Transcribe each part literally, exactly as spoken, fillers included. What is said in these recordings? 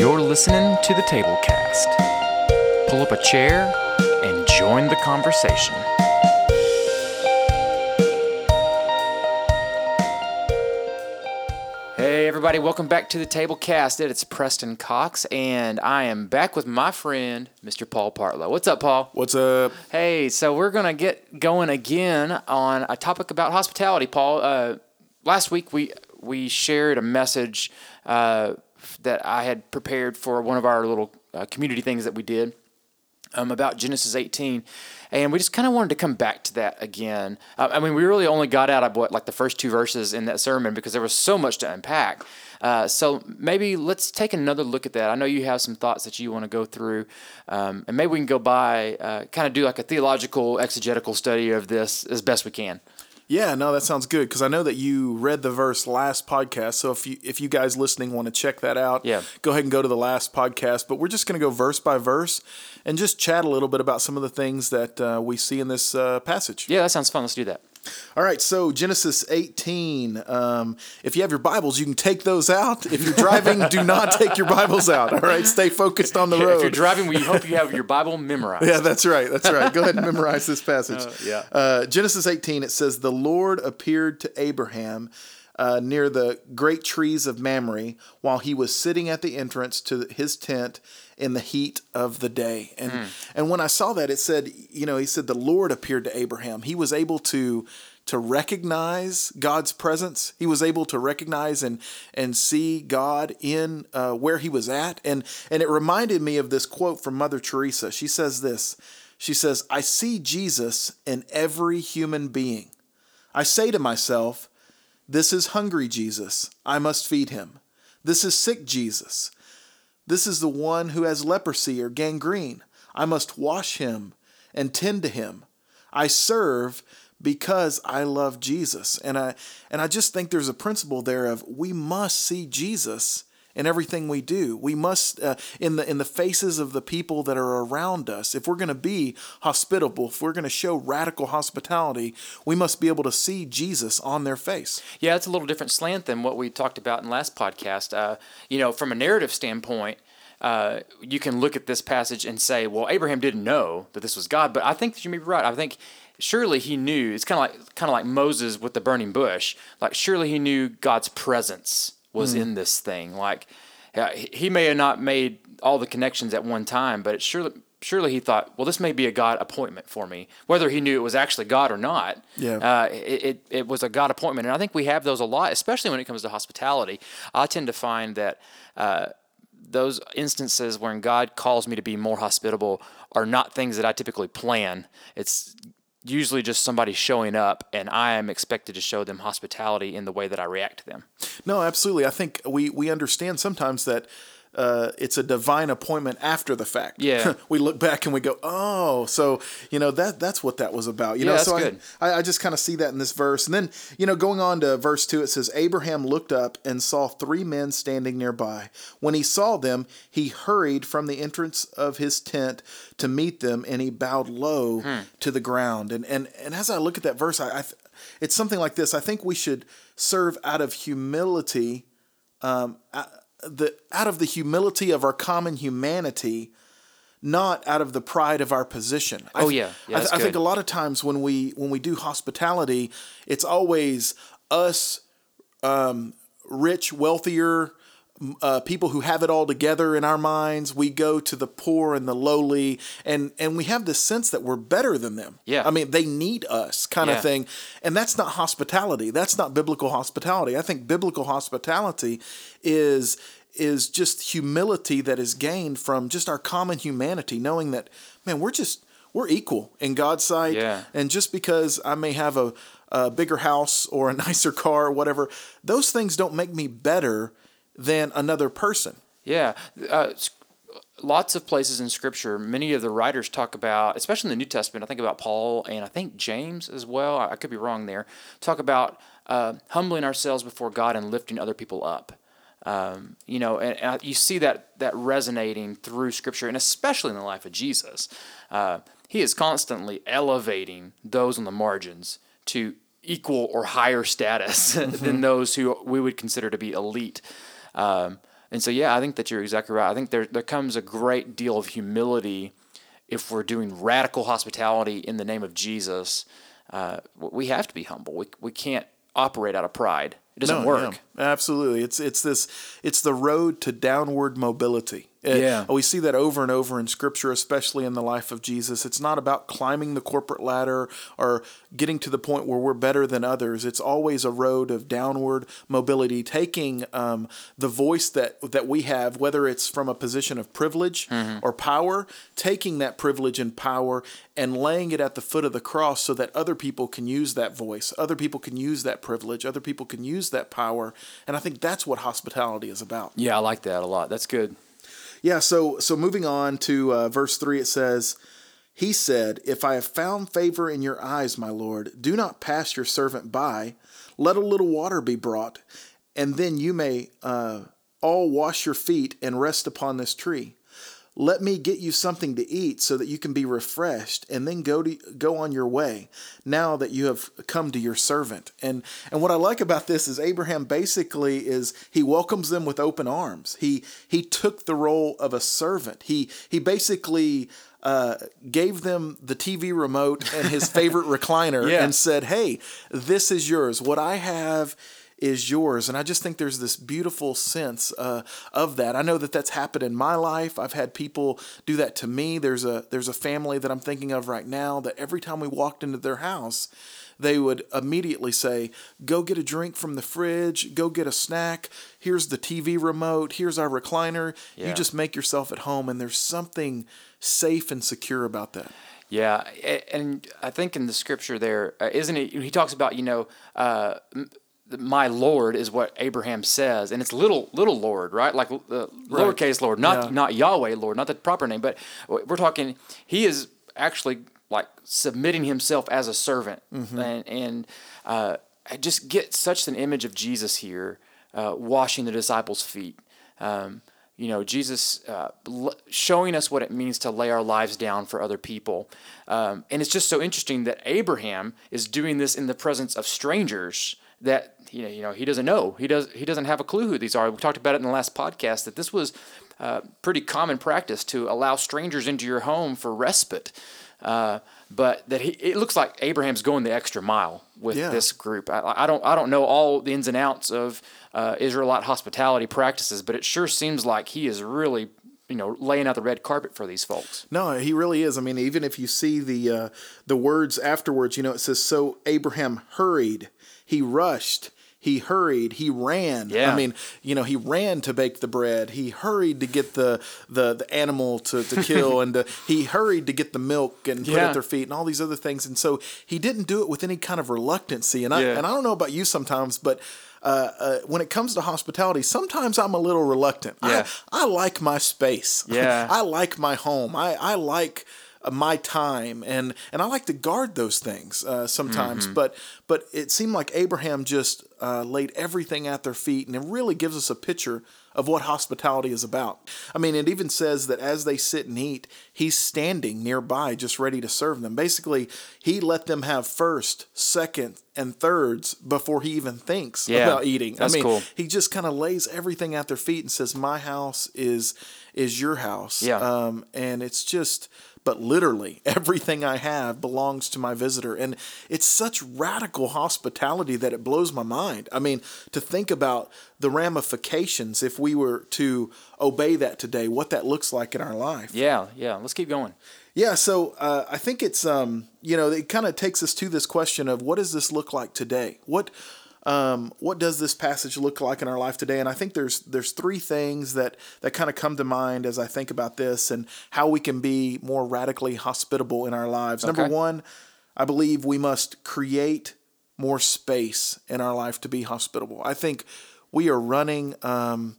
You're listening to The Tablecast. Pull up a chair and join the conversation. Hey everybody, welcome back to The Tablecast. It's Preston Cox, and I am back with my friend, Mister Paul Partlow. What's up, Paul? What's up? Hey, so we're going to get going again on a topic about hospitality, Paul. Uh, last week we... We shared a message uh, that I had prepared for one of our little uh, community things that we did um, about Genesis eighteen, and we just kind of wanted to come back to that again. Uh, I mean, we really only got out of what, like the first two verses in that sermon because there was so much to unpack. Uh, so maybe let's take another look at that. I know you have some thoughts that you want to go through, um, and maybe we can go by, uh, kind of do like a theological, exegetical study of this as best we can. Yeah, no, that sounds good, because I know that you read the verse last podcast, so if you if you guys listening want to check that out, yeah. Go ahead and go to the last podcast, but we're just going to go verse by verse and just chat a little bit about some of the things that uh, we see in this uh, passage. Yeah, that sounds fun. Let's do that. All right, so Genesis eighteen, um, if you have your Bibles, you can take those out. If you're driving, do not take your Bibles out, all right? Stay focused on the road. If you're driving, we hope you have your Bible memorized. Yeah, that's right, that's right. Go ahead and memorize this passage. Uh, yeah. Uh, Genesis eighteen, it says, "The Lord appeared to Abraham uh, near the great trees of Mamre while he was sitting at the entrance to his tent in the heat of the day." And mm. and when I saw that, it said, you know, he said the Lord appeared to Abraham. He was able to to recognize God's presence. He was able to recognize and and see God in uh, where he was at. And and it reminded me of this quote from Mother Teresa. She says this. She says, "I see Jesus in every human being. I say to myself, this is hungry Jesus. I must feed him. This is sick Jesus. This is the one who has leprosy or gangrene. I must wash him and tend to him. I serve because I love Jesus." And I and I just think there's a principle there of we must see Jesus in everything we do. We must, uh, in the in the faces of the people that are around us, if we're going to be hospitable, if we're going to show radical hospitality, we must be able to see Jesus on their face. Yeah, it's a little different slant than what we talked about in last podcast. Uh, you know, from a narrative standpoint, uh, you can look at this passage and say, well, Abraham didn't know that this was God, but I think that you may be right. I think surely he knew. It's kind of like kind of like Moses with the burning bush. Like surely he knew God's presence was mm. in this thing. Like uh, he may have not made all the connections at one time, but it surely, surely he thought, well, this may be a God appointment for me, whether he knew it was actually God or not. Yeah, uh, it, it it was a God appointment, and I think we have those a lot, especially when it comes to hospitality. I tend to find that uh, those instances when God calls me to be more hospitable are not things that I typically plan. It's usually just somebody showing up, and I am expected to show them hospitality in the way that I react to them. No, absolutely. I think we, we understand sometimes that uh, it's a divine appointment after the fact. Yeah. We look back and we go, oh, so, you know, that that's what that was about. You yeah, know, that's so good. I, I just kind of see that in this verse. And then, you know, going on to verse two, it says, "Abraham looked up and saw three men standing nearby. When he saw them, he hurried from the entrance of his tent to meet them, and he bowed low hmm. to the ground." And and and as I look at that verse, I, I it's something like this. I think we should serve out of humility, um, the out of the humility of our common humanity, not out of the pride of our position. Oh I th- yeah, yeah I, th- I think a lot of times when we when we do hospitality, it's always us, um, rich, wealthier. Uh, people who have it all together in our minds, we go to the poor and the lowly, and, and we have this sense that we're better than them. Yeah. I mean, they need us kind yeah. of thing. And that's not hospitality. That's not biblical hospitality. I think biblical hospitality is is just humility that is gained from just our common humanity, knowing that, man, we're just, we're equal in God's sight. Yeah. And just because I may have a, a bigger house or a nicer car or whatever, those things don't make me better than another person. Yeah. Uh, lots of places in Scripture, many of the writers talk about, especially in the New Testament, I think about Paul and I think James as well, I could be wrong there, talk about uh, humbling ourselves before God and lifting other people up. Um, you know, and, and you see that that resonating through Scripture, and especially in the life of Jesus. Uh, he is constantly elevating those on the margins to equal or higher status than those who we would consider to be elite. Um, And so, yeah, I think that you're exactly right. I think there there comes a great deal of humility if we're doing radical hospitality in the name of Jesus. Uh, we have to be humble. We we can't operate out of pride. It doesn't no, work. No. Absolutely. It's it's this it's the road to downward mobility. It, yeah. We see that over and over in Scripture, especially in the life of Jesus. It's not about climbing the corporate ladder or getting to the point where we're better than others. It's always a road of downward mobility, taking um, the voice that, that we have, whether it's from a position of privilege mm-hmm. or power, taking that privilege and power and laying it at the foot of the cross so that other people can use that voice, other people can use that privilege, other people can use that power. And I think that's what hospitality is about. Yeah, I like that a lot. That's good. Yeah, so so moving on to uh, verse three, it says, he said, if I have found favor in your eyes, my Lord, do not pass your servant by. Let a little water be brought, and then you may uh, all wash your feet and rest upon this tree. Let me get you something to eat so that you can be refreshed, and then go to go on your way now that you have come to your servant. And and what I like about this is Abraham basically is he welcomes them with open arms. He he took the role of a servant. He he basically uh, gave them the T V remote and his favorite recliner yeah. and said, "Hey, this is yours. What I have is yours." And I just think there's this beautiful sense uh, of that. I know that that's happened in my life. I've had people do that to me. There's a there's a family that I'm thinking of right now that every time we walked into their house, they would immediately say, go get a drink from the fridge, go get a snack, here's the T V remote, here's our recliner. Yeah. You just make yourself at home. And there's something safe and secure about that. Yeah, and I think in the scripture there, isn't it, he talks about, you know, uh, my Lord is what Abraham says, and it's little little Lord, right? Like uh, lowercase Lord, not yeah. not Yahweh Lord, not the proper name, but we're talking. He is actually like submitting himself as a servant, mm-hmm. and and uh, I just get such an image of Jesus here, uh, washing the disciples' feet. Um, you know, Jesus uh, l- showing us what it means to lay our lives down for other people, um, and it's just so interesting that Abraham is doing this in the presence of strangers. That you know he doesn't know he does he doesn't have a clue who these are. We talked about it in the last podcast that this was uh, pretty common practice to allow strangers into your home for respite, uh, but that he it looks like Abraham's going the extra mile with yeah. this group. I, I don't I don't know all the ins and outs of uh, Israelite hospitality practices, but it sure seems like he is really, you know, laying out the red carpet for these folks. No, he really is. I mean, even if you see the uh, the words afterwards, you know, it says so Abraham hurried. He rushed, he hurried, he ran. Yeah. I mean, you know, he ran to bake the bread. He hurried to get the the, the animal to, to kill, and to, he hurried to get the milk and put yeah. it at their feet and all these other things. And so he didn't do it with any kind of reluctancy. And I yeah. and I don't know about you sometimes, but Uh, uh, when it comes to hospitality, sometimes I'm a little reluctant. Yeah. I, I like my space. Yeah. I like my home. I, I like my time. And, and I like to guard those things uh, sometimes. Mm-hmm. But but it seemed like Abraham just uh, laid everything at their feet. And it really gives us a picture of what hospitality is about. I mean, it even says that as they sit and eat, he's standing nearby just ready to serve them. Basically, he let them have first, second, and thirds before he even thinks yeah, about eating. That's I mean, cool. He just kind of lays everything at their feet and says, my house is is your house. Yeah. Um, and it's just, but literally, everything I have belongs to my visitor. And it's such radical hospitality that it blows my mind. I mean, to think about the ramifications if we were to obey that today, what that looks like in our life. Yeah, yeah. Let's keep going. Yeah, so uh, I think it's, um, you know, it kind of takes us to this question of what does this look like today? What um, what does this passage look like in our life today? And I think there's there's three things that, that kind of come to mind as I think about this and how we can be more radically hospitable in our lives. Okay. Number one, I believe we must create more space in our life to be hospitable. I think we are running um,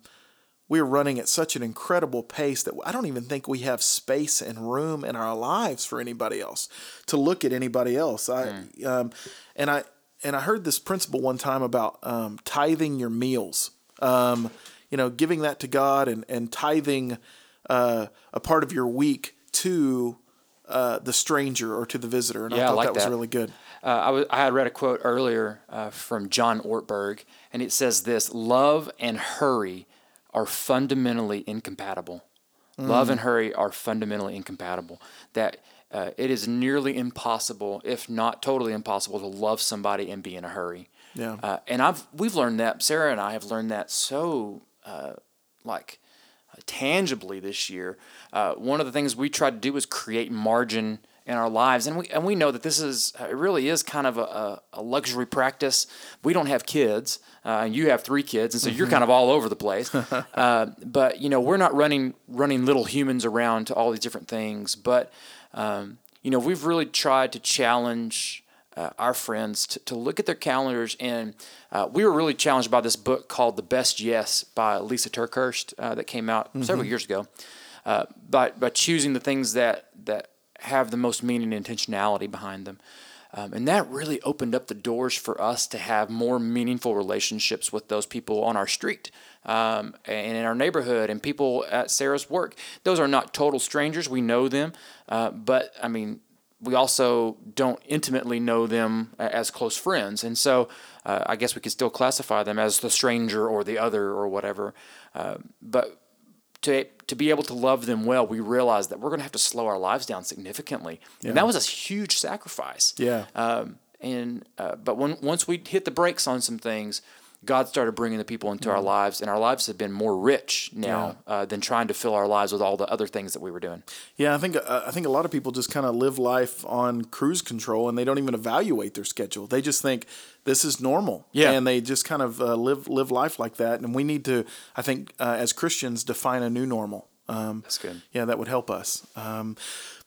we are running at such an incredible pace that I don't even think we have space and room in our lives for anybody else to look at anybody else. I mm. um, and I and I heard this principle one time about um, tithing your meals, um, you know, giving that to God and and tithing uh, a part of your week to uh, the stranger or to the visitor. And yeah, I thought I like that was that. really good. Uh, I, w- I had read a quote earlier uh, from John Ortberg, and it says this, love and hurry are fundamentally incompatible. Mm. Love and hurry are fundamentally incompatible. That uh, it is nearly impossible, if not totally impossible, to love somebody and be in a hurry. Yeah. Uh, and I've we've learned that. Sarah and I have learned that so uh, like uh, tangibly this year. Uh, one of the things we tried to do was create margin in our lives, and we and we know that this is it really is kind of a, a luxury practice. We don't have kids. Uh, you have three kids, and so you're kind of all over the place. Uh, but you know, we're not running running little humans around to all these different things. But um, you know, we've really tried to challenge uh, our friends to, to look at their calendars, and uh, we were really challenged by this book called "The Best Yes" by Lisa TerKeurst uh, that came out mm-hmm. several years ago. Uh, by by choosing the things that that have the most meaning and intentionality behind them. Um, and that really opened up the doors for us to have more meaningful relationships with those people on our street um, and in our neighborhood and people at Sarah's work. Those are not total strangers. We know them. Uh, but, I mean, we also don't intimately know them as close friends. And so uh, I guess we could still classify them as the stranger or the other or whatever. Uh, but to to be able to love them well, we realized that we're going to have to slow our lives down significantly. Yeah. And that was a huge sacrifice. Yeah. Um, and uh, but when, once we hit the brakes on some things, God started bringing the people into mm. our lives, and our lives have been more rich now yeah. uh, than trying to fill our lives with all the other things that we were doing. Yeah, I think uh, I think a lot of people just kind of live life on cruise control, and they don't even evaluate their schedule. They just think this is normal, yeah. and they just kind of uh, live live life like that. And we need to, I think, uh, as Christians, define a new normal. Um, That's good. Yeah, that would help us. Um,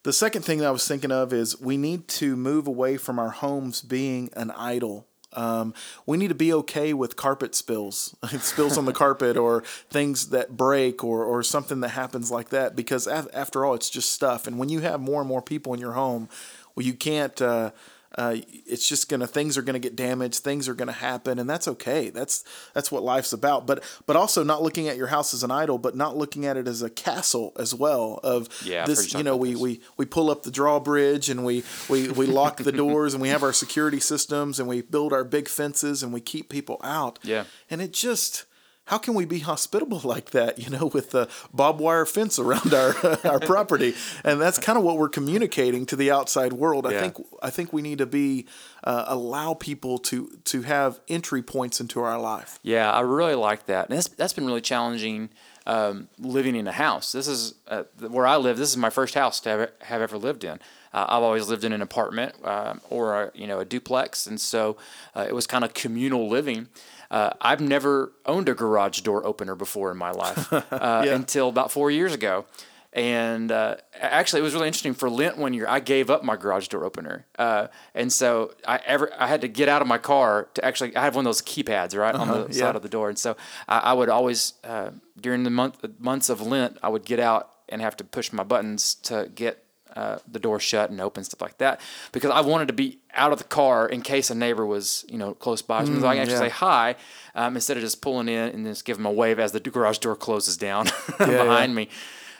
the second thing that I was thinking of is we need to move away from our homes being an idol. Um, we need to be okay with carpet spills, spills on the carpet or things that break or, or something that happens like that, because af- after all, it's just stuff. And when you have more and more people in your home, well, you can't, uh, uh, it's just going to, things are going to get damaged. Things are going to happen, and that's okay. That's, that's what life's about. But, but also not looking at your house as an idol, but not looking at it as a castle as well of yeah, this, you know, we, this. we, we pull up the drawbridge and we, we, we lock the doors and we have our security systems and we build our big fences and we keep people out. Yeah. And it just, how can we be hospitable like that, you know, with the barbed wire fence around our our property? And that's kind of what we're communicating to the outside world. I yeah. think I think we need to be uh, allow people to to have entry points into our life. Yeah, I really like that. And that's that's been really challenging um, living in a house. This is uh, where I live. This is my first house to have, have ever lived in. Uh, I've always lived in an apartment uh, or a, you know, a duplex, and so uh, it was kind of communal living. Uh, I've never owned a garage door opener before in my life uh, yeah. until about four years ago. And uh, actually, it was really interesting. For Lent one year, I gave up my garage door opener. Uh, and so I ever I had to get out of my car to actually – I have one of those keypads, right, uh-huh, on the yeah. side of the door. And so I, I would always uh, – during the month months of Lent, I would get out and have to push my buttons to get uh, the door shut and open, stuff like that, because I wanted to be – out of the car in case a neighbor was, you know, close by. So mm, I can actually yeah. say hi um, instead of just pulling in and just give them a wave as the garage door closes down yeah, behind yeah. me.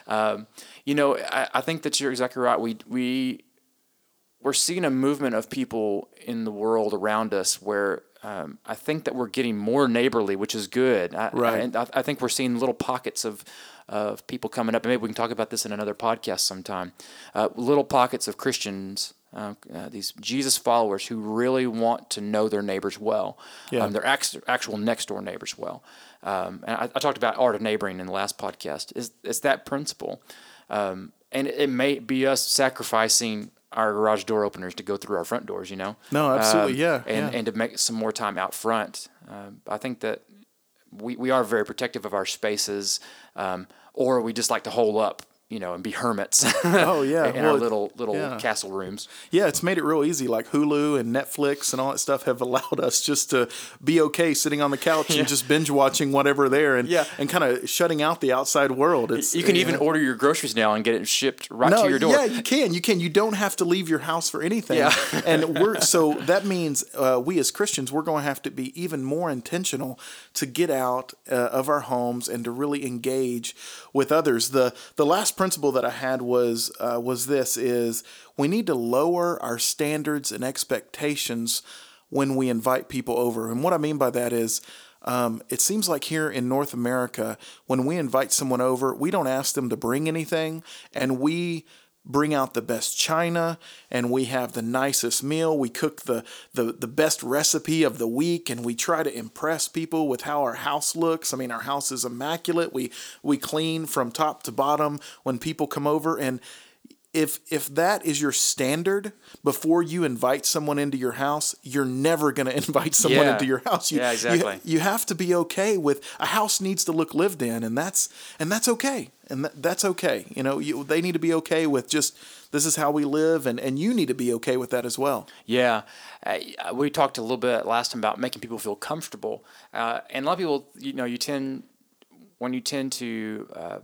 Um, you know, I, I think that you're exactly right. We, we, we're seeing a movement of people in the world around us where um, I think that we're getting more neighborly, which is good. I, right. I, and I, I think we're seeing little pockets of, of people coming up, and maybe we can talk about this in another podcast sometime, uh, little pockets of Christians, Uh, uh, these Jesus followers who really want to know their neighbors well, yeah. um, their act- actual next-door neighbors well. Um, and I, I talked about art of neighboring in the last podcast. It's, it's that principle. Um, and it, it may be us sacrificing our garage door openers to go through our front doors, you know? No, absolutely, um, yeah. And, yeah. and to make some more time out front. Uh, I think that we, we are very protective of our spaces, um, or we just like to hole up, you know, and be hermits. Oh yeah, in well, our little little yeah. castle rooms. Yeah, it's made it real easy. Like Hulu and Netflix and all that stuff have allowed us just to be okay sitting on the couch yeah. and just binge watching whatever there, and yeah. and kind of shutting out the outside world. It's, you can even know. order your groceries now and get it shipped right no, to your door. Yeah, you can. You can. You don't have to leave your house for anything. Yeah. And we're so that means uh, we as Christians, we're going to have to be even more intentional to get out uh, of our homes and to really engage with others. The the last principle that I had was uh, was this is we need to lower our standards and expectations when we invite people over. And what I mean by that is Um, it seems like here in North America, when we invite someone over, we don't ask them to bring anything, and we bring out the best china, and we have the nicest meal. We cook the, the the best recipe of the week, and we try to impress people with how our house looks. I mean, our house is immaculate. We we clean from top to bottom when people come over. And if if that is your standard before you invite someone into your house, you're never going to invite someone yeah. into your house. You, yeah, exactly. You, you have to be okay with a house needs to look lived in, and that's and that's okay. And that's okay. You know, you, they need to be okay with just, this is how we live, and, and you need to be okay with that as well. Yeah. Uh, we talked a little bit last time about making people feel comfortable. Uh, and a lot of people, you know, you tend, when you tend to, uh,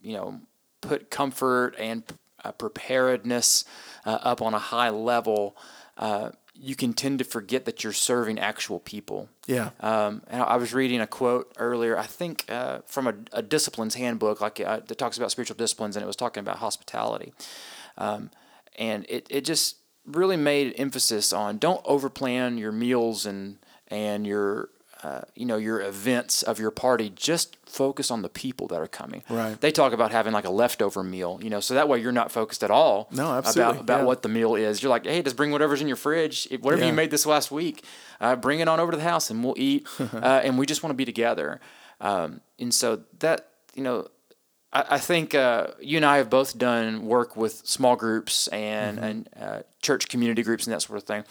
you know, put comfort and uh, preparedness uh, up on a high level, uh, you can tend to forget that you're serving actual people. Yeah. Um, and I was reading a quote earlier, I think uh, from a, a disciplines handbook, like uh, that talks about spiritual disciplines, and it was talking about hospitality. Um, and it, it just really made emphasis on don't overplan your meals and and your uh, you know your events of your party. Just focus on the people that are coming. Right. They talk about having like a leftover meal, you know, so that way you're not focused at all. No, absolutely. About, about yeah. what the meal is. You're like, hey, just bring whatever's in your fridge. If, whatever yeah. you made this last week, uh, bring it on over to the house and we'll eat. uh, and we just want to be together. Um, and so that, you know, I, I think uh, you and I have both done work with small groups and, mm-hmm. and uh, church community groups and that sort of thing.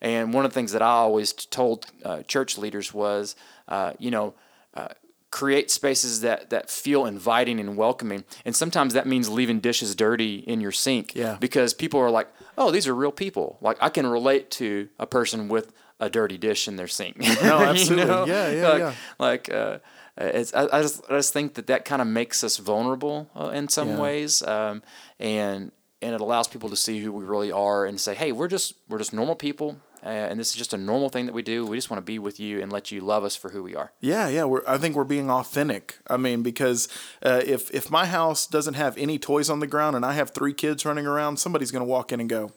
And one of the things that I always told uh, church leaders was, uh, you know, uh, create spaces that, that feel inviting and welcoming. And sometimes that means leaving dishes dirty in your sink yeah. because people are like, oh, these are real people. Like I can relate to a person with a dirty dish in their sink. No, absolutely. you know? Yeah, yeah, like, yeah. Like, uh, it's, I, I, just, I just think that that kind of makes us vulnerable uh, in some yeah. ways. Um, and, and it allows people to see who we really are and say, hey, we're just, we're just normal people. Uh, and this is just a normal thing that we do. We just want to be with you and let you love us for who we are. Yeah, yeah. We're, I think we're being authentic. I mean, because uh, if if my house doesn't have any toys on the ground and I have three kids running around, somebody's going to walk in and go,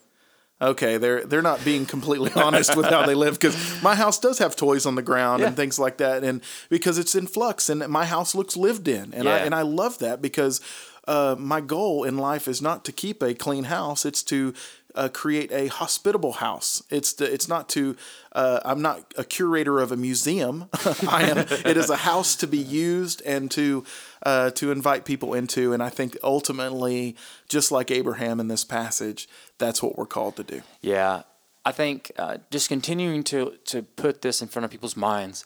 okay, they're they're not being completely honest with how they live, because my house does have toys on the ground yeah. and things like that, and because it's in flux and my house looks lived in, and yeah. I and I love that because uh, my goal in life is not to keep a clean house; it's to Uh, create a hospitable house. It's the, it's not to, uh, I'm not a curator of a museum. I am, it is a house to be used and to, uh, to invite people into. And I think ultimately, just like Abraham in this passage, that's what we're called to do. Yeah. I think, uh, just continuing to, to put this in front of people's minds.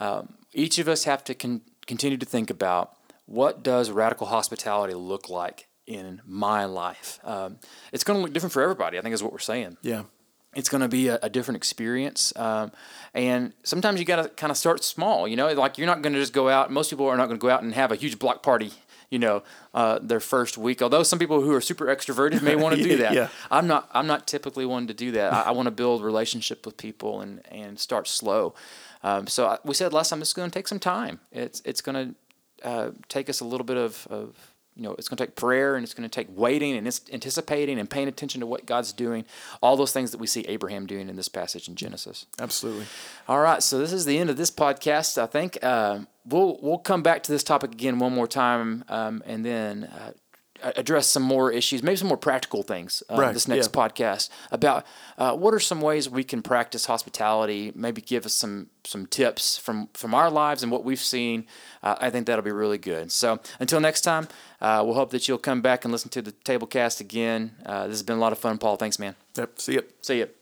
Um, each of us have to con- continue to think about, what does radical hospitality look like in my life? Um, it's going to look different for everybody, I think is what we're saying. Yeah. It's going to be a, a different experience. Um, and sometimes you got to kind of start small, you know, like you're not going to just go out. Most people are not going to go out and have a huge block party, you know, uh, their first week. Although some people who are super extroverted may want to yeah, do that. Yeah. I'm not, I'm not typically one to do that. I, I want to build relationship with people and, and start slow. Um, so I, we said last time, it's going to take some time. It's, it's going to uh, take us a little bit of, of, you know, it's going to take prayer, and it's going to take waiting, and it's anticipating, and paying attention to what God's doing. All those things that we see Abraham doing in this passage in Genesis. Absolutely. All right, so this is the end of this podcast, I think. Uh, we'll we'll come back to this topic again one more time, um, and then uh, address some more issues, maybe some more practical things uh, right, this next yeah. podcast about uh, what are some ways we can practice hospitality, maybe give us some some tips from, from our lives and what we've seen. Uh, I think that'll be really good. So until next time, uh, we'll hope that you'll come back and listen to the Tablecast again. Uh, this has been a lot of fun, Paul. Thanks, man. Yep. See you. See you.